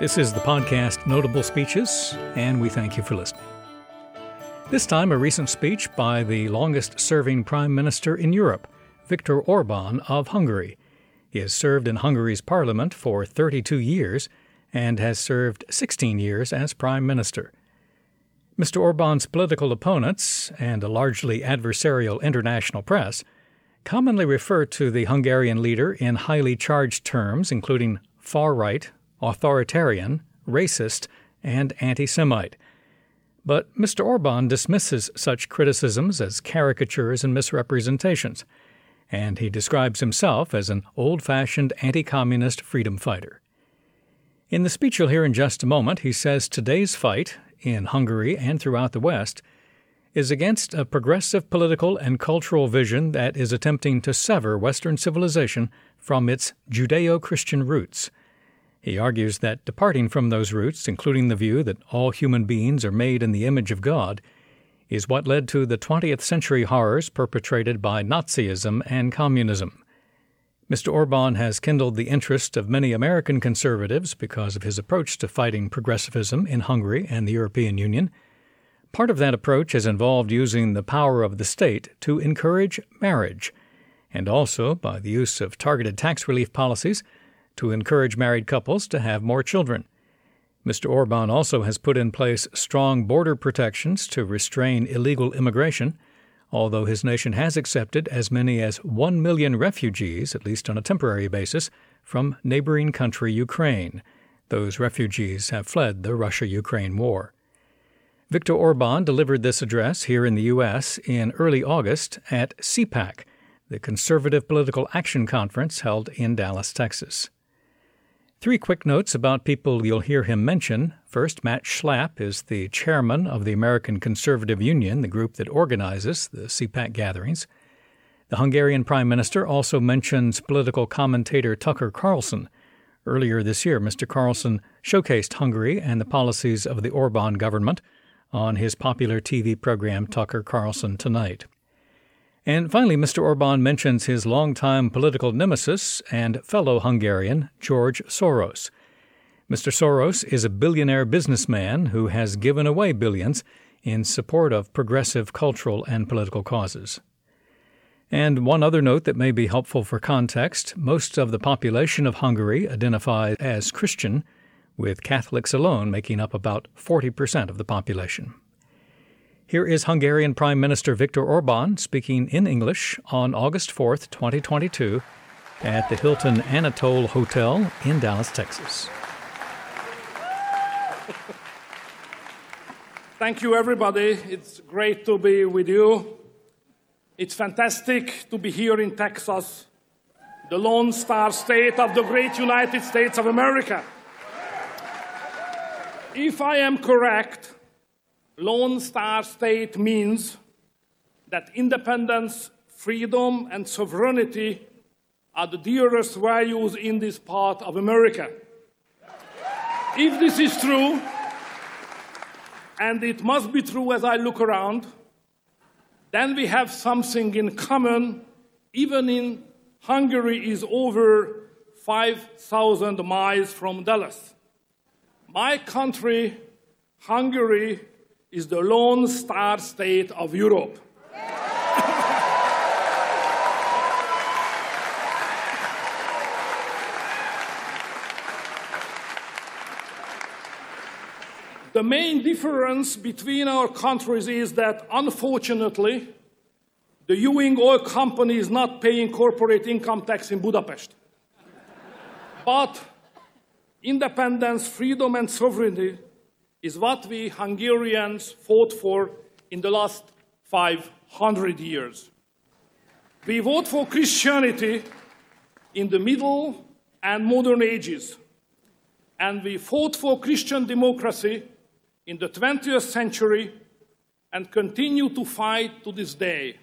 This is the podcast Notable Speeches, and we thank you for listening. This time, a recent speech by the longest-serving prime minister in Europe, Viktor Orbán of Hungary. He has served in Hungary's parliament for 32 years and has served 16 years as prime minister. Mr. Orbán's political opponents and a largely adversarial international press commonly refer to the Hungarian leader in highly charged terms, including far-right, authoritarian, racist, and anti-Semite. But Mr. Orbán dismisses such criticisms as caricatures and misrepresentations, and he describes himself as an old-fashioned anti-communist freedom fighter. In the speech you'll hear in just a moment, he says today's fight, in Hungary and throughout the West, is against a progressive political and cultural vision that is attempting to sever Western civilization from its Judeo-Christian roots. He argues that departing from those roots, including the view that all human beings are made in the image of God, is what led to the 20th century horrors perpetrated by Nazism and communism. Mr. Orbán has kindled the interest of many American conservatives because of his approach to fighting progressivism in Hungary and the European Union. Part of that approach has involved using the power of the state to encourage marriage, and also, by the use of targeted tax relief policies, to encourage married couples to have more children. Mr. Orbán also has put in place strong border protections to restrain illegal immigration, although his nation has accepted as many as 1 million refugees, at least on a temporary basis, from neighboring country Ukraine. Those refugees have fled the Russia-Ukraine war. Viktor Orbán delivered this address here in the U.S. in early August at CPAC, the Conservative Political Action Conference held in Dallas, Texas. Three quick notes about people you'll hear him mention. First, Matt Schlapp is the chairman of the American Conservative Union, the group that organizes the CPAC gatherings. The Hungarian prime minister also mentions political commentator Tucker Carlson. Earlier this year, Mr. Carlson showcased Hungary and the policies of the Orbán government on his popular TV program Tucker Carlson Tonight. And finally, Mr. Orbán mentions his longtime political nemesis and fellow Hungarian, George Soros. Mr. Soros is a billionaire businessman who has given away billions in support of progressive cultural and political causes. And one other note that may be helpful for context, most of the population of Hungary identifies as Christian, with Catholics alone making up about 40% of the population. Here is Hungarian Prime Minister Viktor Orbán speaking in English on August 4th, 2022 at the Hilton Anatole Hotel in Dallas, Texas. Thank you, everybody. It's great to be with you. It's fantastic to be here in Texas, the Lone Star State of the great United States of America. If I am correct, Lone Star State means that independence, freedom, and sovereignty are the dearest values in this part of America. If this is true, and it must be true as I look around, then we have something in common, even in Hungary is over 5,000 miles from Dallas. My country, Hungary, is the Lone Star State of Europe. The main difference between our countries is that, unfortunately, the Ewing Oil Company is not paying corporate income tax in Budapest. But independence, freedom, and sovereignty is what we Hungarians fought for in the last 500 years. We fought for Christianity in the Middle and Modern Ages, and we fought for Christian democracy in the 20th century and continue to fight to this day.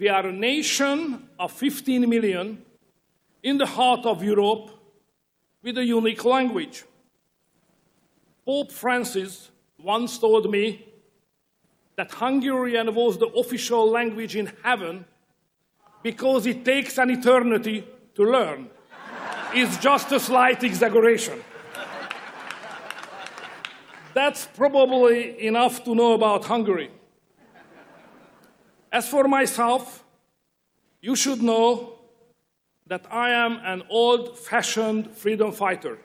We are a nation of 15 million in the heart of Europe with a unique language. Pope Francis once told me that Hungarian was the official language in heaven because it takes an eternity to learn. It's just a slight exaggeration. That's probably enough to know about Hungary. As for myself, you should know that I am an old-fashioned freedom fighter.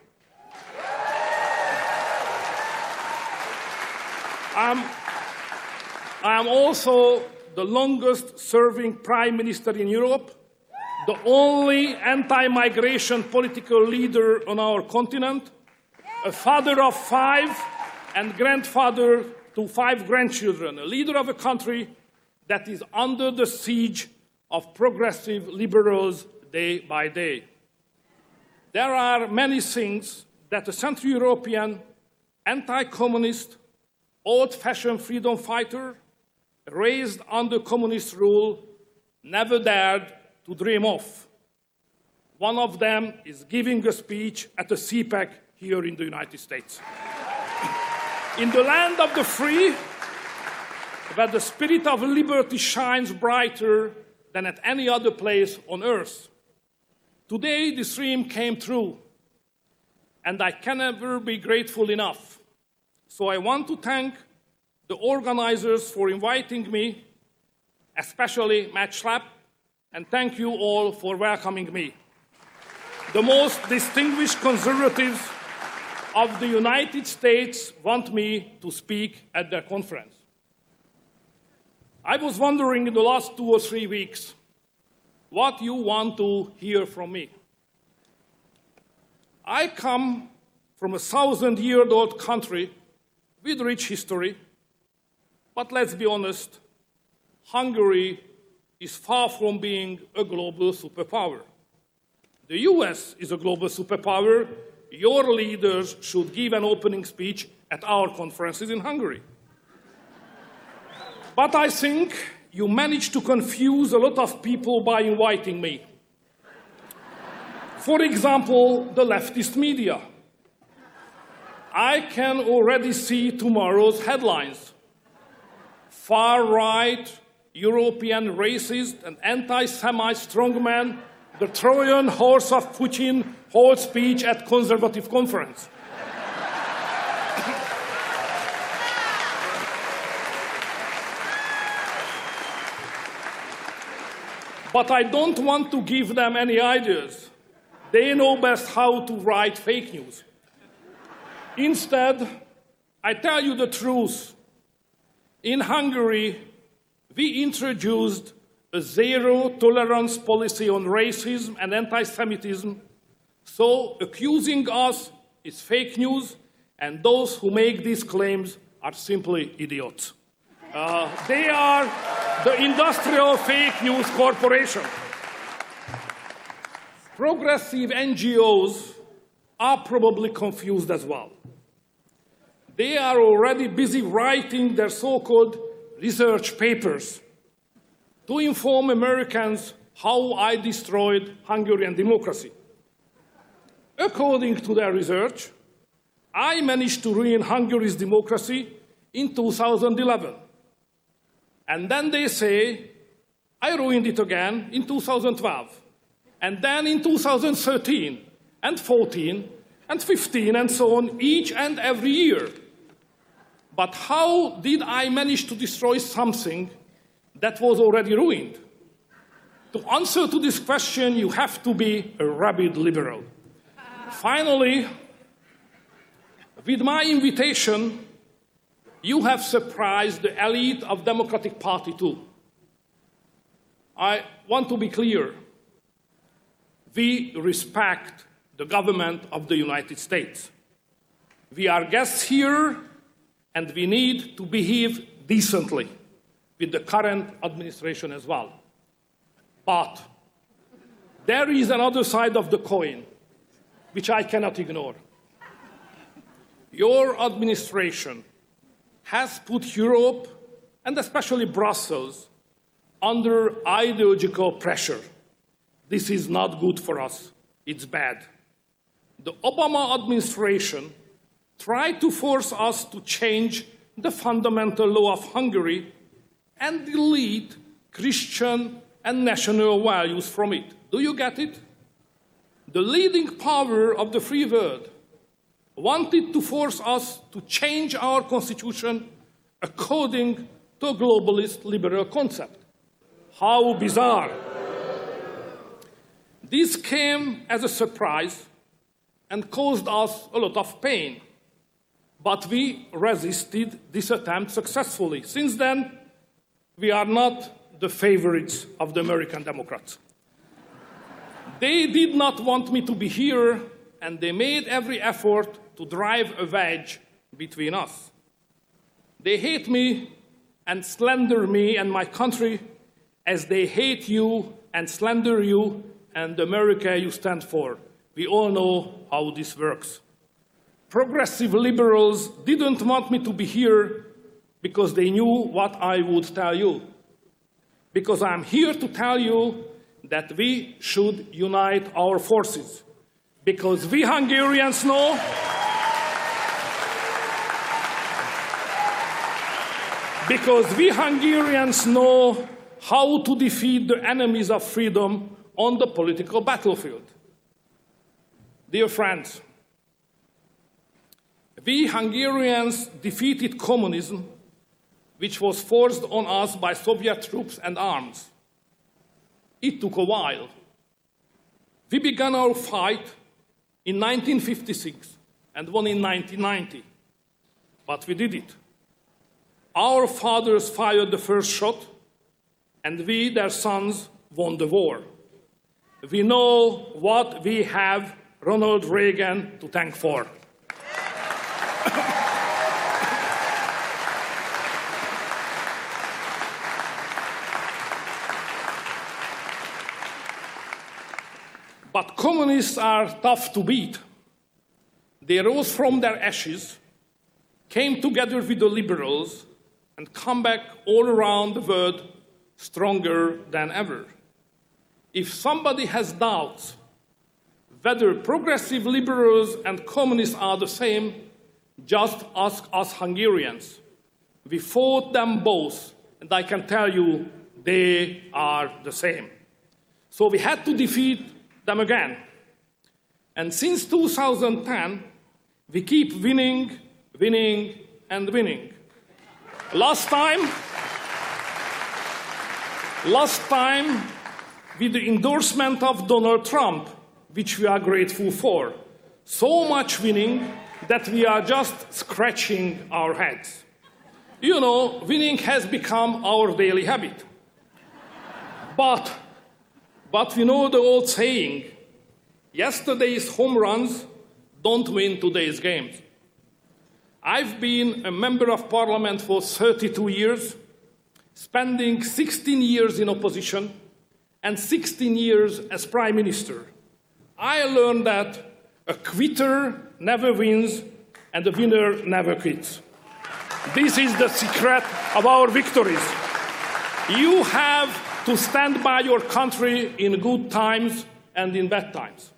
I am also the longest-serving prime minister in Europe, the only anti-migration political leader on our continent, a father of 5 and grandfather to 5 grandchildren, a leader of a country that is under the siege of progressive liberals day by day. There are many things that a Central European, anti-communist, old-fashioned freedom fighter, raised under communist rule, never dared to dream of. One of them is giving a speech at a CPAC here in the United States. In the land of the free, where the spirit of liberty shines brighter than at any other place on earth. Today, this dream came true, and I can never be grateful enough. So I want to thank the organizers for inviting me, especially Matt Schlapp, and thank you all for welcoming me. The most distinguished conservatives of the United States want me to speak at their conference. I was wondering in the last 2 or 3 weeks what you want to hear from me. I come from a 1,000-year-old country with rich history, but let's be honest, Hungary is far from being a global superpower. The US is a global superpower. Your leaders should give an opening speech at our conferences in Hungary. But I think you managed to confuse a lot of people by inviting me. For example, the leftist media. I can already see tomorrow's headlines. Far-right, European racist and anti-Semite strongman, the Trojan horse of Putin, holds speech at Conservative conference. But I don't want to give them any ideas. They know best how to write fake news. Instead, I tell you the truth. In Hungary, we introduced a zero-tolerance policy on racism and anti-Semitism, so accusing us is fake news, and those who make these claims are simply idiots. They are the Industrial Fake News Corporation. Progressive NGOs are probably confused as well. They are already busy writing their so-called research papers to inform Americans how I destroyed Hungarian democracy. According to their research, I managed to ruin Hungary's democracy in 2011. And then they say, I ruined it again in 2012, and then in 2013, and 14, and 15, and so on, each and every year. But how did I manage to destroy something that was already ruined? To answer to this question, you have to be a rabid liberal. Finally, with my invitation, you have surprised the elite of the Democratic Party too. I want to be clear. We respect the government of the United States. We are guests here, and we need to behave decently with the current administration as well. But there is another side of the coin, which I cannot ignore. Your administration has put Europe, and especially Brussels, under ideological pressure. This is not good for us. It's bad. The Obama administration tried to force us to change the fundamental law of Hungary and delete Christian and national values from it. Do you get it? The leading power of the free world wanted to force us to change our constitution according to a globalist liberal concept. How bizarre. This came as a surprise and caused us a lot of pain. But we resisted this attempt successfully. Since then, we are not the favorites of the American Democrats. They did not want me to be here, and they made every effort to drive a wedge between us. They hate me and slander me and my country as they hate you and slander you and America you stand for. We all know how this works. Progressive liberals didn't want me to be here because they knew what I would tell you. Because I'm here to tell you that we should unite our forces. Because we Hungarians know how to defeat the enemies of freedom on the political battlefield. Dear friends, we Hungarians defeated communism, which was forced on us by Soviet troops and arms. It took a while. We began our fight in 1956 and won in 1990. But we did it. Our fathers fired the first shot, and we, their sons, won the war. We know what we have Ronald Reagan to thank for. But communists are tough to beat. They rose from their ashes, came together with the liberals, and come back all around the world stronger than ever. If somebody has doubts whether progressive liberals and communists are the same, just ask us Hungarians. We fought them both, and I can tell you they are the same. So we had to defeat them again. And since 2010, we keep winning, winning, and winning. Last time, with the endorsement of Donald Trump, which we are grateful for. So much winning that we are just scratching our heads. You know, winning has become our daily habit. But we know the old saying, yesterday's home runs don't win today's games. I've been a member of parliament for 32 years, spending 16 years in opposition and 16 years as prime minister. I learned that a quitter never wins and a winner never quits. This is the secret of our victories. You have to stand by your country in good times and in bad times.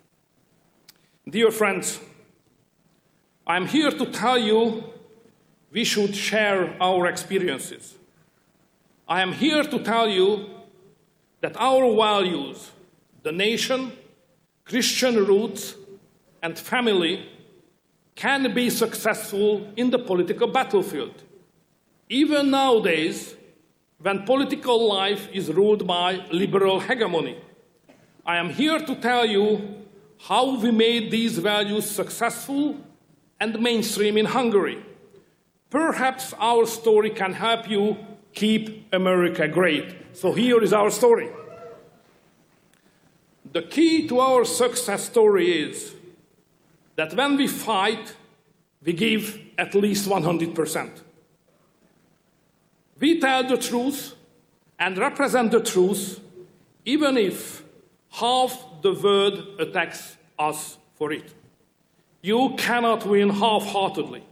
Dear friends, I'm here to tell you we should share our experiences. I am here to tell you that our values, the nation, Christian roots, and family can be successful in the political battlefield. Even nowadays, when political life is ruled by liberal hegemony. I am here to tell you how we made these values successful and mainstream in Hungary. Perhaps our story can help you keep America great. So here is our story. The key to our success story is that when we fight, we give at least 100%. We tell the truth and represent the truth, even if half the world attacks us for it. You cannot win half-heartedly.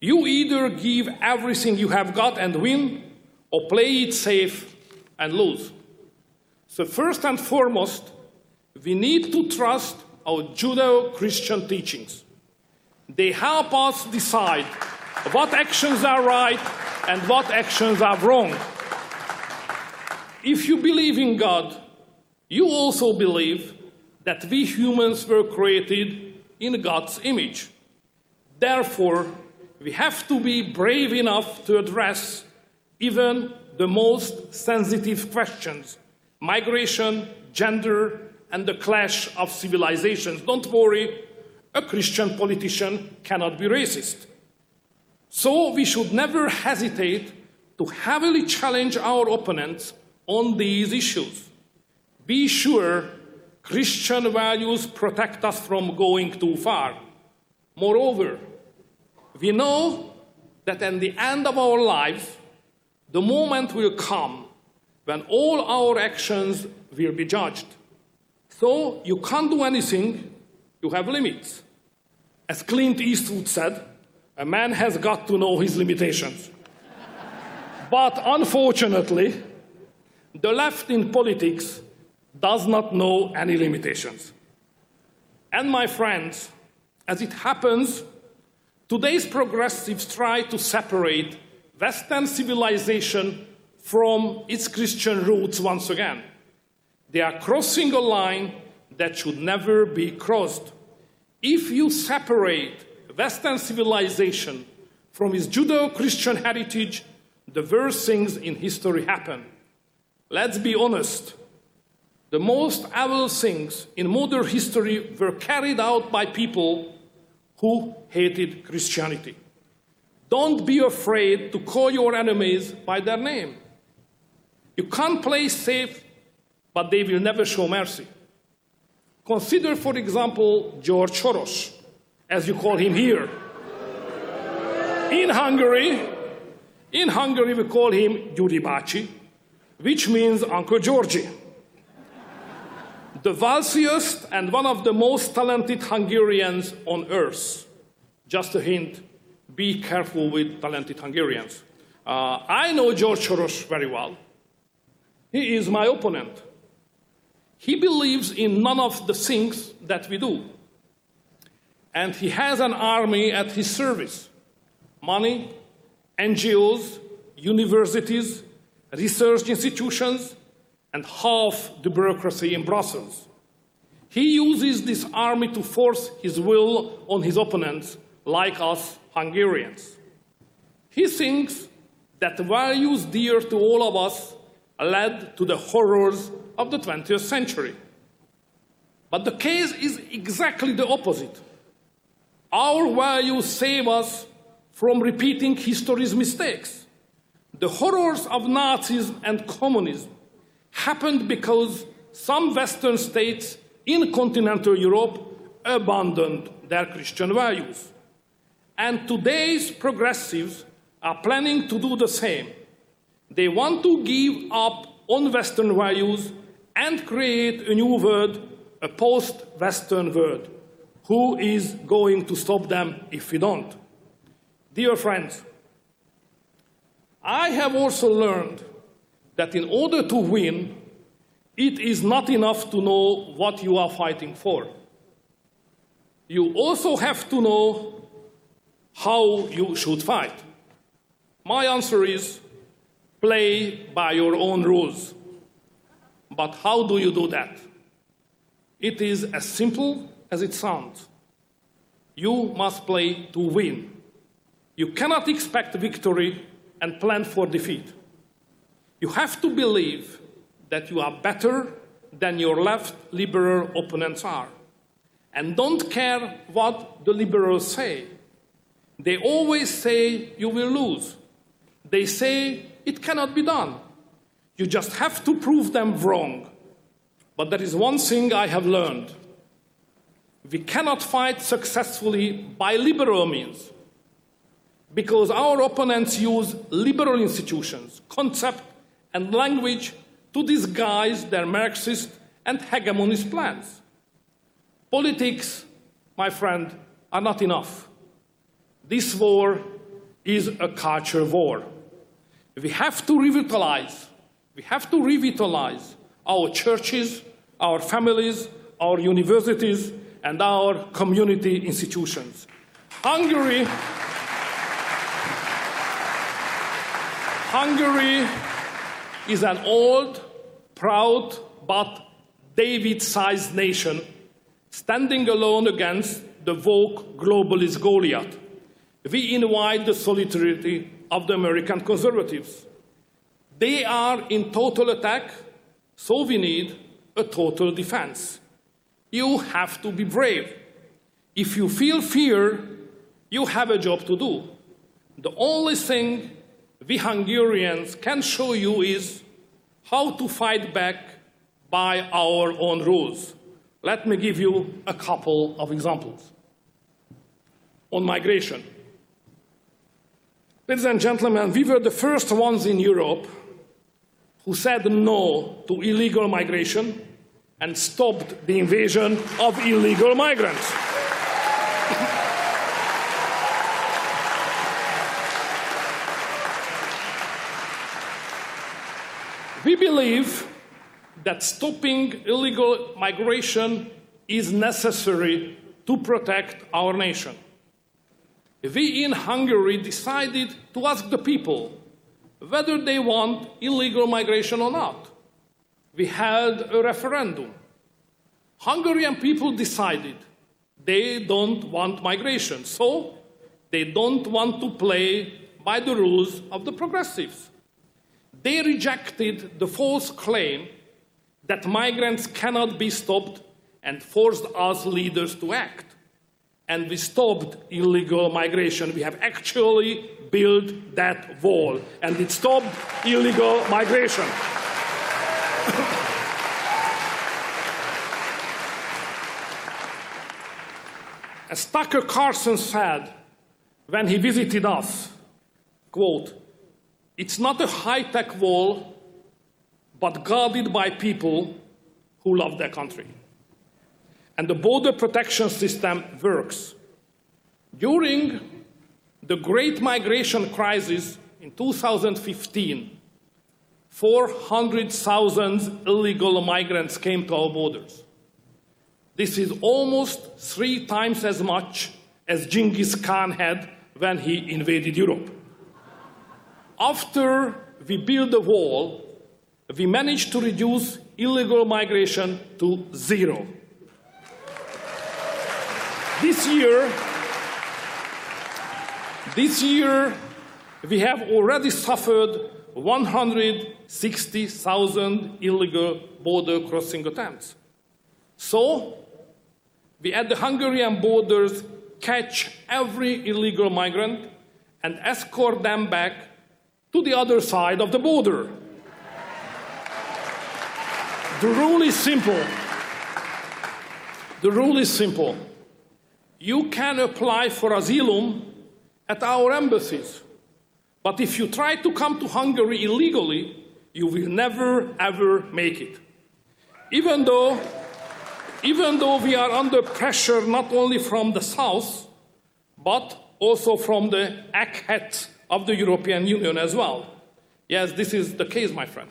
You either give everything you have got and win, or play it safe and lose. So first and foremost, we need to trust our Judeo-Christian teachings. They help us decide what actions are right and what actions are wrong. If you believe in God, you also believe that we humans were created in God's image. Therefore, we have to be brave enough to address even the most sensitive questions: migration, gender, and the clash of civilizations. Don't worry, a Christian politician cannot be racist. So we should never hesitate to heavily challenge our opponents on these issues. Be sure Christian values protect us from going too far. Moreover, we know that at the end of our life, the moment will come when all our actions will be judged. So you can't do anything, you have limits. As Clint Eastwood said, a man has got to know his limitations. But unfortunately, the left in politics does not know any limitations. And my friends, as it happens, today's progressives try to separate Western civilization from its Christian roots once again. They are crossing a line that should never be crossed. If you separate Western civilization from its Judeo-Christian heritage, the worst things in history happen. Let's be honest. The most evil things in modern history were carried out by people who hated Christianity. Don't be afraid to call your enemies by their name. You can't play safe, but they will never show mercy. Consider, for example, George Soros, as you call him here. In Hungary we call him Gyuri bácsi, which means Uncle Georgie. The wealthiest and one of the most talented Hungarians on earth. Just a hint, be careful with talented Hungarians. I know George Soros very well. He is my opponent. He believes in none of the things that we do. And he has an army at his service. Money, NGOs, universities, research institutions, and half the bureaucracy in Brussels. He uses this army to force his will on his opponents, like us Hungarians. He thinks that the values dear to all of us led to the horrors of the 20th century. But the case is exactly the opposite. Our values save us from repeating history's mistakes. The horrors of Nazism and communism happened because some Western states in continental Europe abandoned their Christian values. And today's progressives are planning to do the same. They want to give up on Western values and create a new world, a post-Western world. Who is going to stop them if we don't? Dear friends, I have also learned that in order to win, it is not enough to know what you are fighting for. You also have to know how you should fight. My answer is, play by your own rules. But how do you do that? It is as simple as it sounds. You must play to win. You cannot expect victory and plan for defeat. You have to believe that you are better than your left liberal opponents are. And don't care what the liberals say. They always say you will lose. They say it cannot be done. You just have to prove them wrong. But there is one thing I have learned. We cannot fight successfully by liberal means, because our opponents use liberal institutions, concepts, and language to disguise their Marxist and hegemonist plans. Politics, my friend, are not enough. This war is a culture war. We have to revitalize our churches, our families, our universities, and our community institutions. Hungary is an old, proud, but David-sized nation standing alone against the woke globalist Goliath. we invite the solidarity of the American conservatives. They are in total attack, so we need a total defense. You have to be brave. If you feel fear, you have a job to do. The only thing we Hungarians can show you is how to fight back by our own rules. Let me give you a couple of examples. On migration. Ladies and gentlemen, we were the first ones in Europe who said no to illegal migration and stopped the invasion of illegal migrants. We believe that stopping illegal migration is necessary to protect our nation. We in Hungary decided to ask the people whether they want illegal migration or not. We held a referendum. Hungarian people decided they don't want migration, so they don't want to play by the rules of the progressives. They rejected the false claim that migrants cannot be stopped and forced us leaders to act. And we stopped illegal migration. We have actually built that wall, and it stopped illegal migration. As Tucker Carlson said when he visited us, quote, "It's not a high-tech wall, but guarded by people who love their country." And the border protection system works. During the Great Migration Crisis in 2015, 400,000 illegal migrants came to our borders. This is almost 3 times as much as Genghis Khan had when he invaded Europe. After we built the wall, we managed to reduce illegal migration to 0. This year, we have already suffered 160,000 illegal border crossing attempts. So, we at the Hungarian borders catch every illegal migrant and escort them back to the other side of the border. The rule is simple. You can apply for asylum at our embassies, but if you try to come to Hungary illegally, you will never, ever make it. Even though we are under pressure not only from the south, but also from the eggheads of the European Union as well. Yes, this is the case, my friend.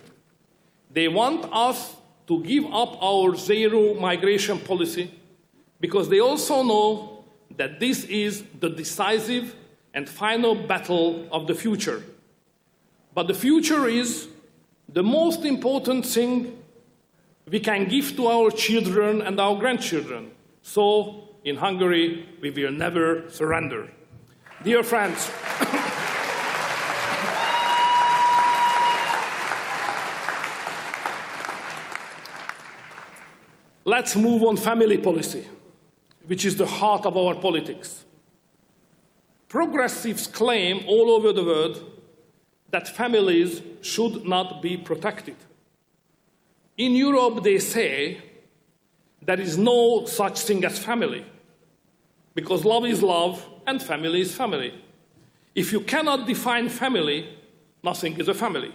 They want us to give up our zero migration policy because they also know that this is the decisive and final battle of the future. But the future is the most important thing we can give to our children and our grandchildren. So, in Hungary, we will never surrender. Dear friends, let's move on family policy, which is the heart of our politics. Progressives claim all over the world that families should not be protected. In Europe, they say there is no such thing as family, because love is love and family is family. If you cannot define family, nothing is a family.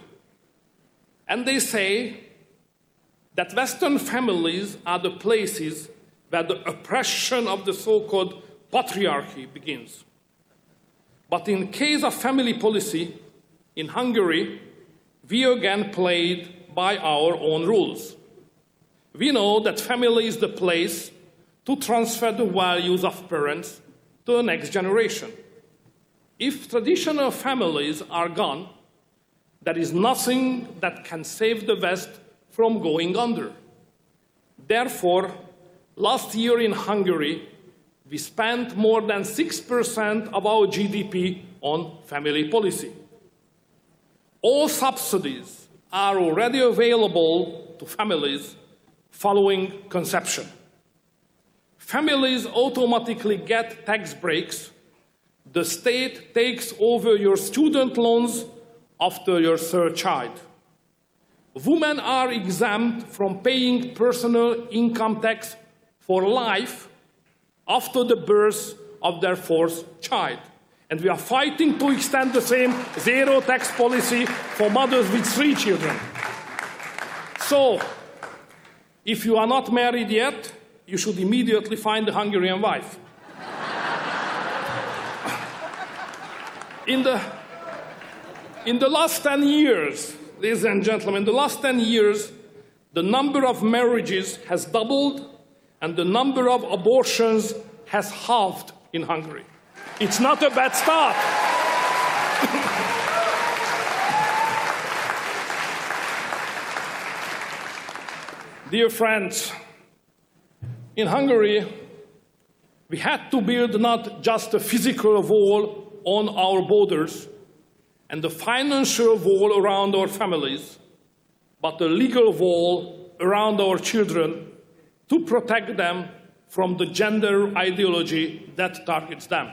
And they say that Western families are the places where the oppression of the so-called patriarchy begins. But in case of family policy, in Hungary, we again played by our own rules. We know that family is the place to transfer the values of parents to the next generation. If traditional families are gone, there is nothing that can save the West from going under. Therefore, last year in Hungary, We spent more than 6% of our GDP on family policy. All subsidies are already available to families following conception. Families automatically get tax breaks. The state takes over your student loans after your third child. Women are exempt from paying personal income tax for life after the birth of their fourth child. And we are fighting to extend the same zero tax policy for mothers with three children. So, if you are not married yet, you should immediately find a Hungarian wife. In the last 10 years, ladies and gentlemen, the number of marriages has doubled and the number of abortions has halved in Hungary. It's not a bad start. Dear friends, in Hungary, we had to build not just a physical wall on our borders and the financial wall around our families, but a legal wall around our children to protect them from the gender ideology that targets them.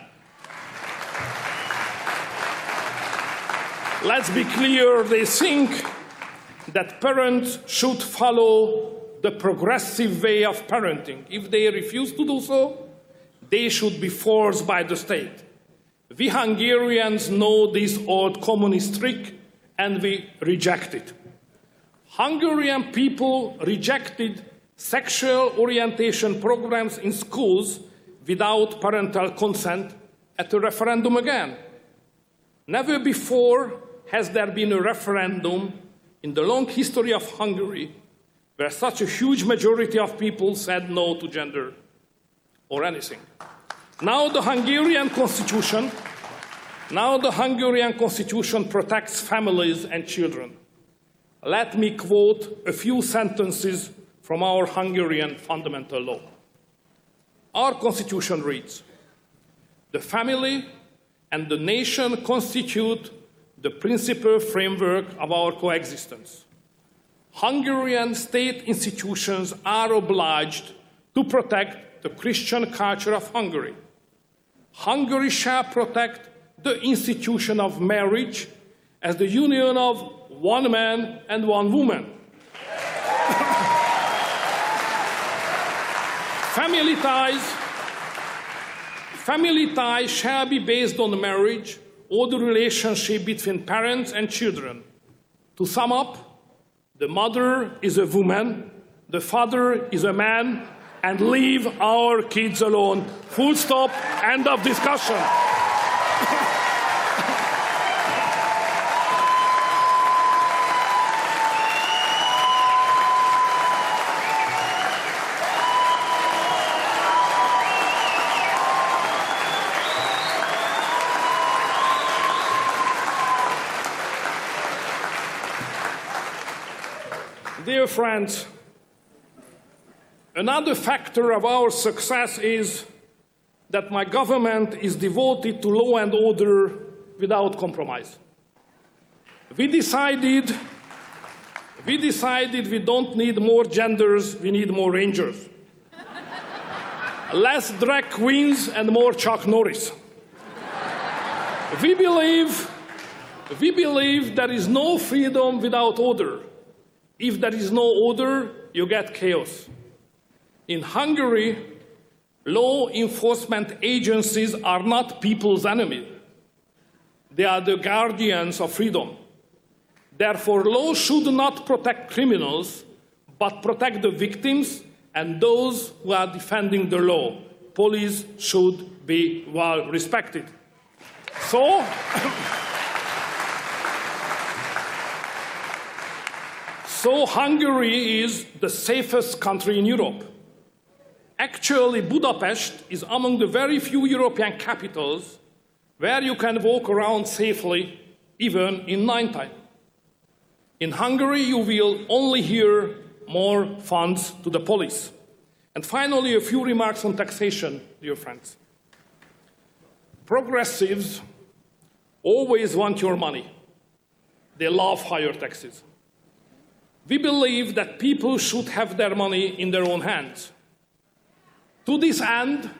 Let's be clear, they think that parents should follow the progressive way of parenting. If they refuse to do so, they should be forced by the state. We Hungarians know this old communist trick, and we reject it. Hungarian people rejected sexual orientation programs in schools without parental consent at a referendum again. Never before has there been a referendum in the long history of Hungary where such a huge majority of people said no to gender or anything. Now the Hungarian Constitution protects families and children. Let me quote a few sentences from our Hungarian fundamental law. Our Constitution reads, "The family and the nation constitute the principal framework of our coexistence. Hungarian state institutions are obliged to protect the Christian culture of Hungary. Hungary shall protect the institution of marriage as the union of one man and one woman. Family ties shall be based on marriage or the relationship between parents and children. To sum up, the mother is a woman, the father is a man, and leave our kids alone. Full stop, end of discussion." Dear friends, another factor of our success is that my government is devoted to law and order without compromise. We decided we don't need more genders, we need more rangers. Less drag queens and more Chuck Norris. We believe there is no freedom without order. If there is no order, you get chaos. In Hungary, law enforcement agencies are not people's enemy. They are the guardians of freedom. Therefore, law should not protect criminals, but protect the victims and those who are defending the law. Police should be well respected. So Hungary is the safest country in Europe. Actually, Budapest is among the very few European capitals where you can walk around safely, even in nighttime. In Hungary, you will only hear more funds to the police. And finally, a few remarks on taxation, dear friends. Progressives always want your money. They love higher taxes. We believe that people should have their money in their own hands. To this end,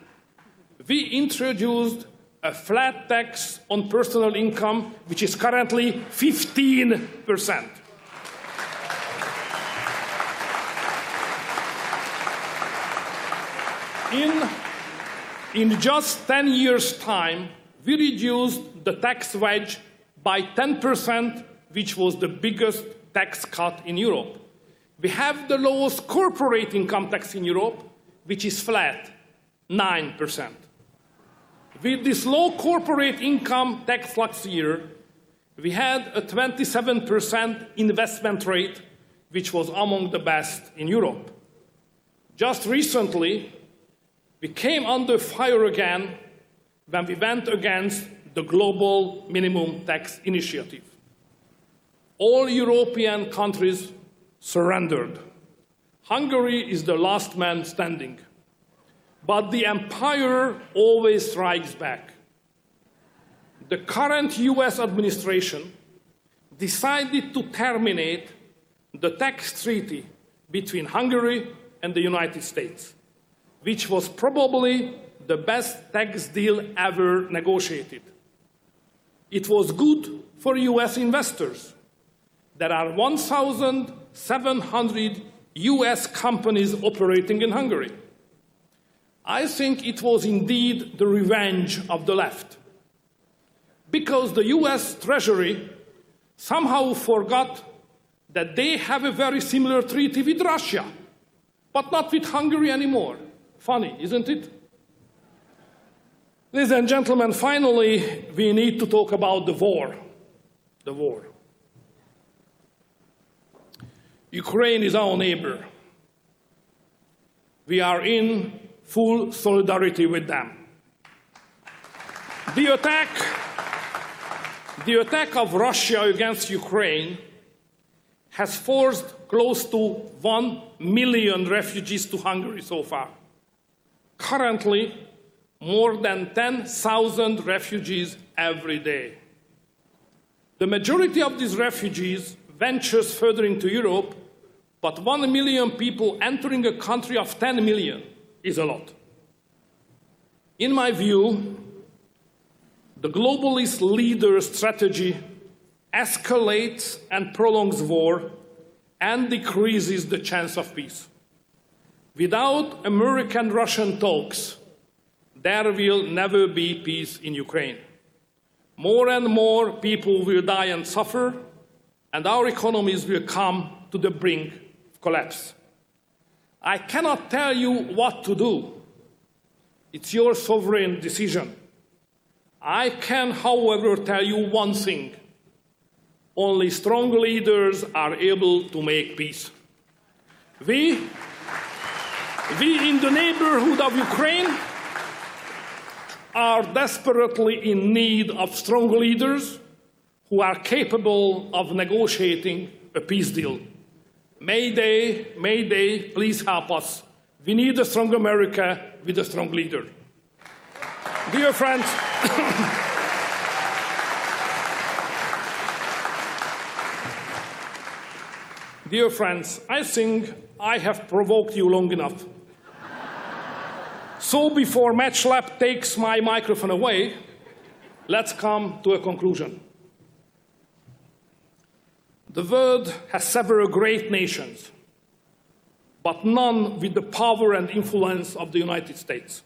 we introduced a flat tax on personal income, which is currently 15%. In just 10 years' time, we reduced the tax wedge by 10%, which was the biggest tax cut in Europe. We have the lowest corporate income tax in Europe, which is flat, 9%. With this low corporate income tax last year, we had a 27% investment rate, which was among the best in Europe. Just recently, we came under fire again when we went against the global minimum tax initiative. All European countries surrendered. Hungary is the last man standing. But the empire always strikes back. The current US administration decided to terminate the tax treaty between Hungary and the United States, which was probably the best tax deal ever negotiated. It was good for US investors. There are 1,700 US companies operating in Hungary. I think it was indeed the revenge of the left, because the US Treasury somehow forgot that they have a very similar treaty with Russia, but not with Hungary anymore. Funny, isn't it? Ladies and gentlemen, finally, we need to talk about the war. The war. Ukraine is our neighbor. We are in full solidarity with them. The attack of Russia against Ukraine has forced close to 1 million refugees to Hungary so far. Currently, more than 10,000 refugees every day. The majority of these refugees ventures further into Europe, but 1 million people entering a country of 10 million is a lot. In my view, the globalist leader's strategy escalates and prolongs war and decreases the chance of peace. Without American-Russian talks, there will never be peace in Ukraine. More and more people will die and suffer, and our economies will come to the brink of collapse. I cannot tell you what to do. It's your sovereign decision. I can, however, tell you one thing. Only strong leaders are able to make peace. We in the neighborhood of Ukraine are desperately in need of strong leaders who are capable of negotiating a peace deal. May they, please help us. We need a strong America with a strong leader. Dear friends, dear friends, I think I have provoked you long enough. So before Matt Schlapp takes my microphone away, let's come to a conclusion. The world has several great nations, but none with the power and influence of the United States.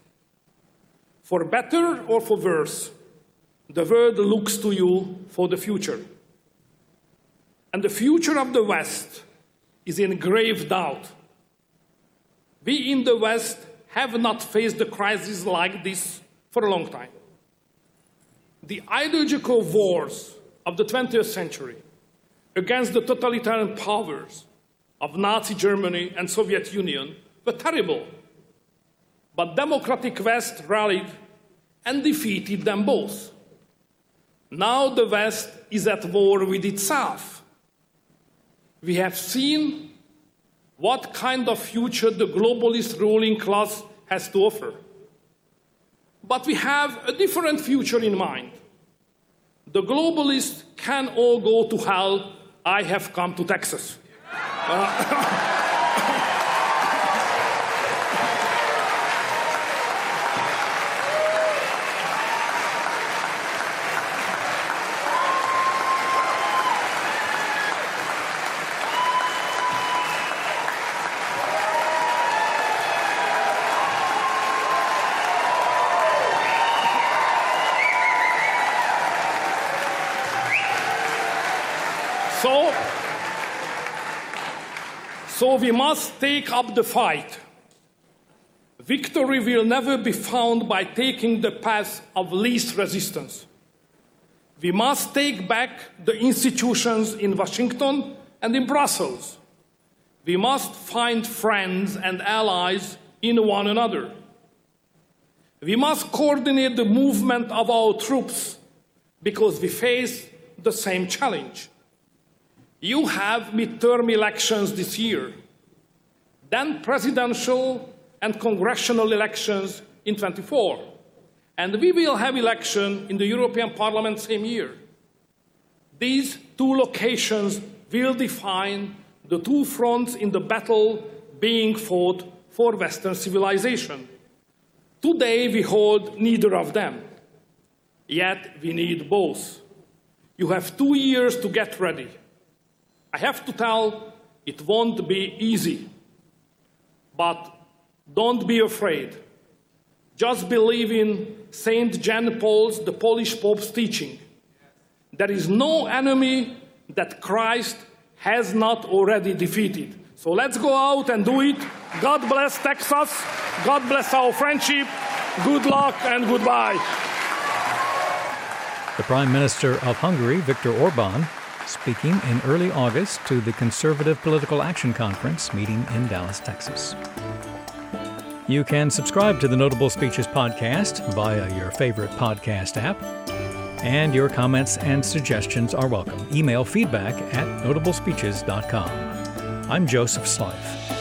For better or for worse, the world looks to you for the future. And the future of the West is in grave doubt. We in the West have not faced a crisis like this for a long time. The ideological wars of the 20th century against the totalitarian powers of Nazi Germany and Soviet Union were terrible, but democratic West rallied and defeated them both. Now the West is at war with itself. We have seen what kind of future the globalist ruling class has to offer. But we have a different future in mind. The globalists can all go to hell. I have come to Texas. So we must take up the fight. Victory will never be found by taking the path of least resistance. We must take back the institutions in Washington and in Brussels. We must find friends and allies in one another. We must coordinate the movement of our troops because we face the same challenge. You have midterm elections this year, then presidential and congressional elections in 2024, and we will have election in the European Parliament same year. These two locations will define the two fronts in the battle being fought for Western civilization. Today we hold neither of them, yet we need both. You have 2 years to get ready. I have to tell, it won't be easy. But don't be afraid. Just believe in St. John Paul's, the Polish Pope's teaching. There is no enemy that Christ has not already defeated. So let's go out and do it. God bless Texas. God bless our friendship. Good luck and goodbye. The Prime Minister of Hungary, Viktor Orbán, speaking in early August to the Conservative Political Action Conference meeting in Dallas, Texas. You can subscribe to the Notable Speeches podcast via your favorite podcast app, and your comments and suggestions are welcome. Email feedback at notablespeeches.com. I'm Joseph Slife.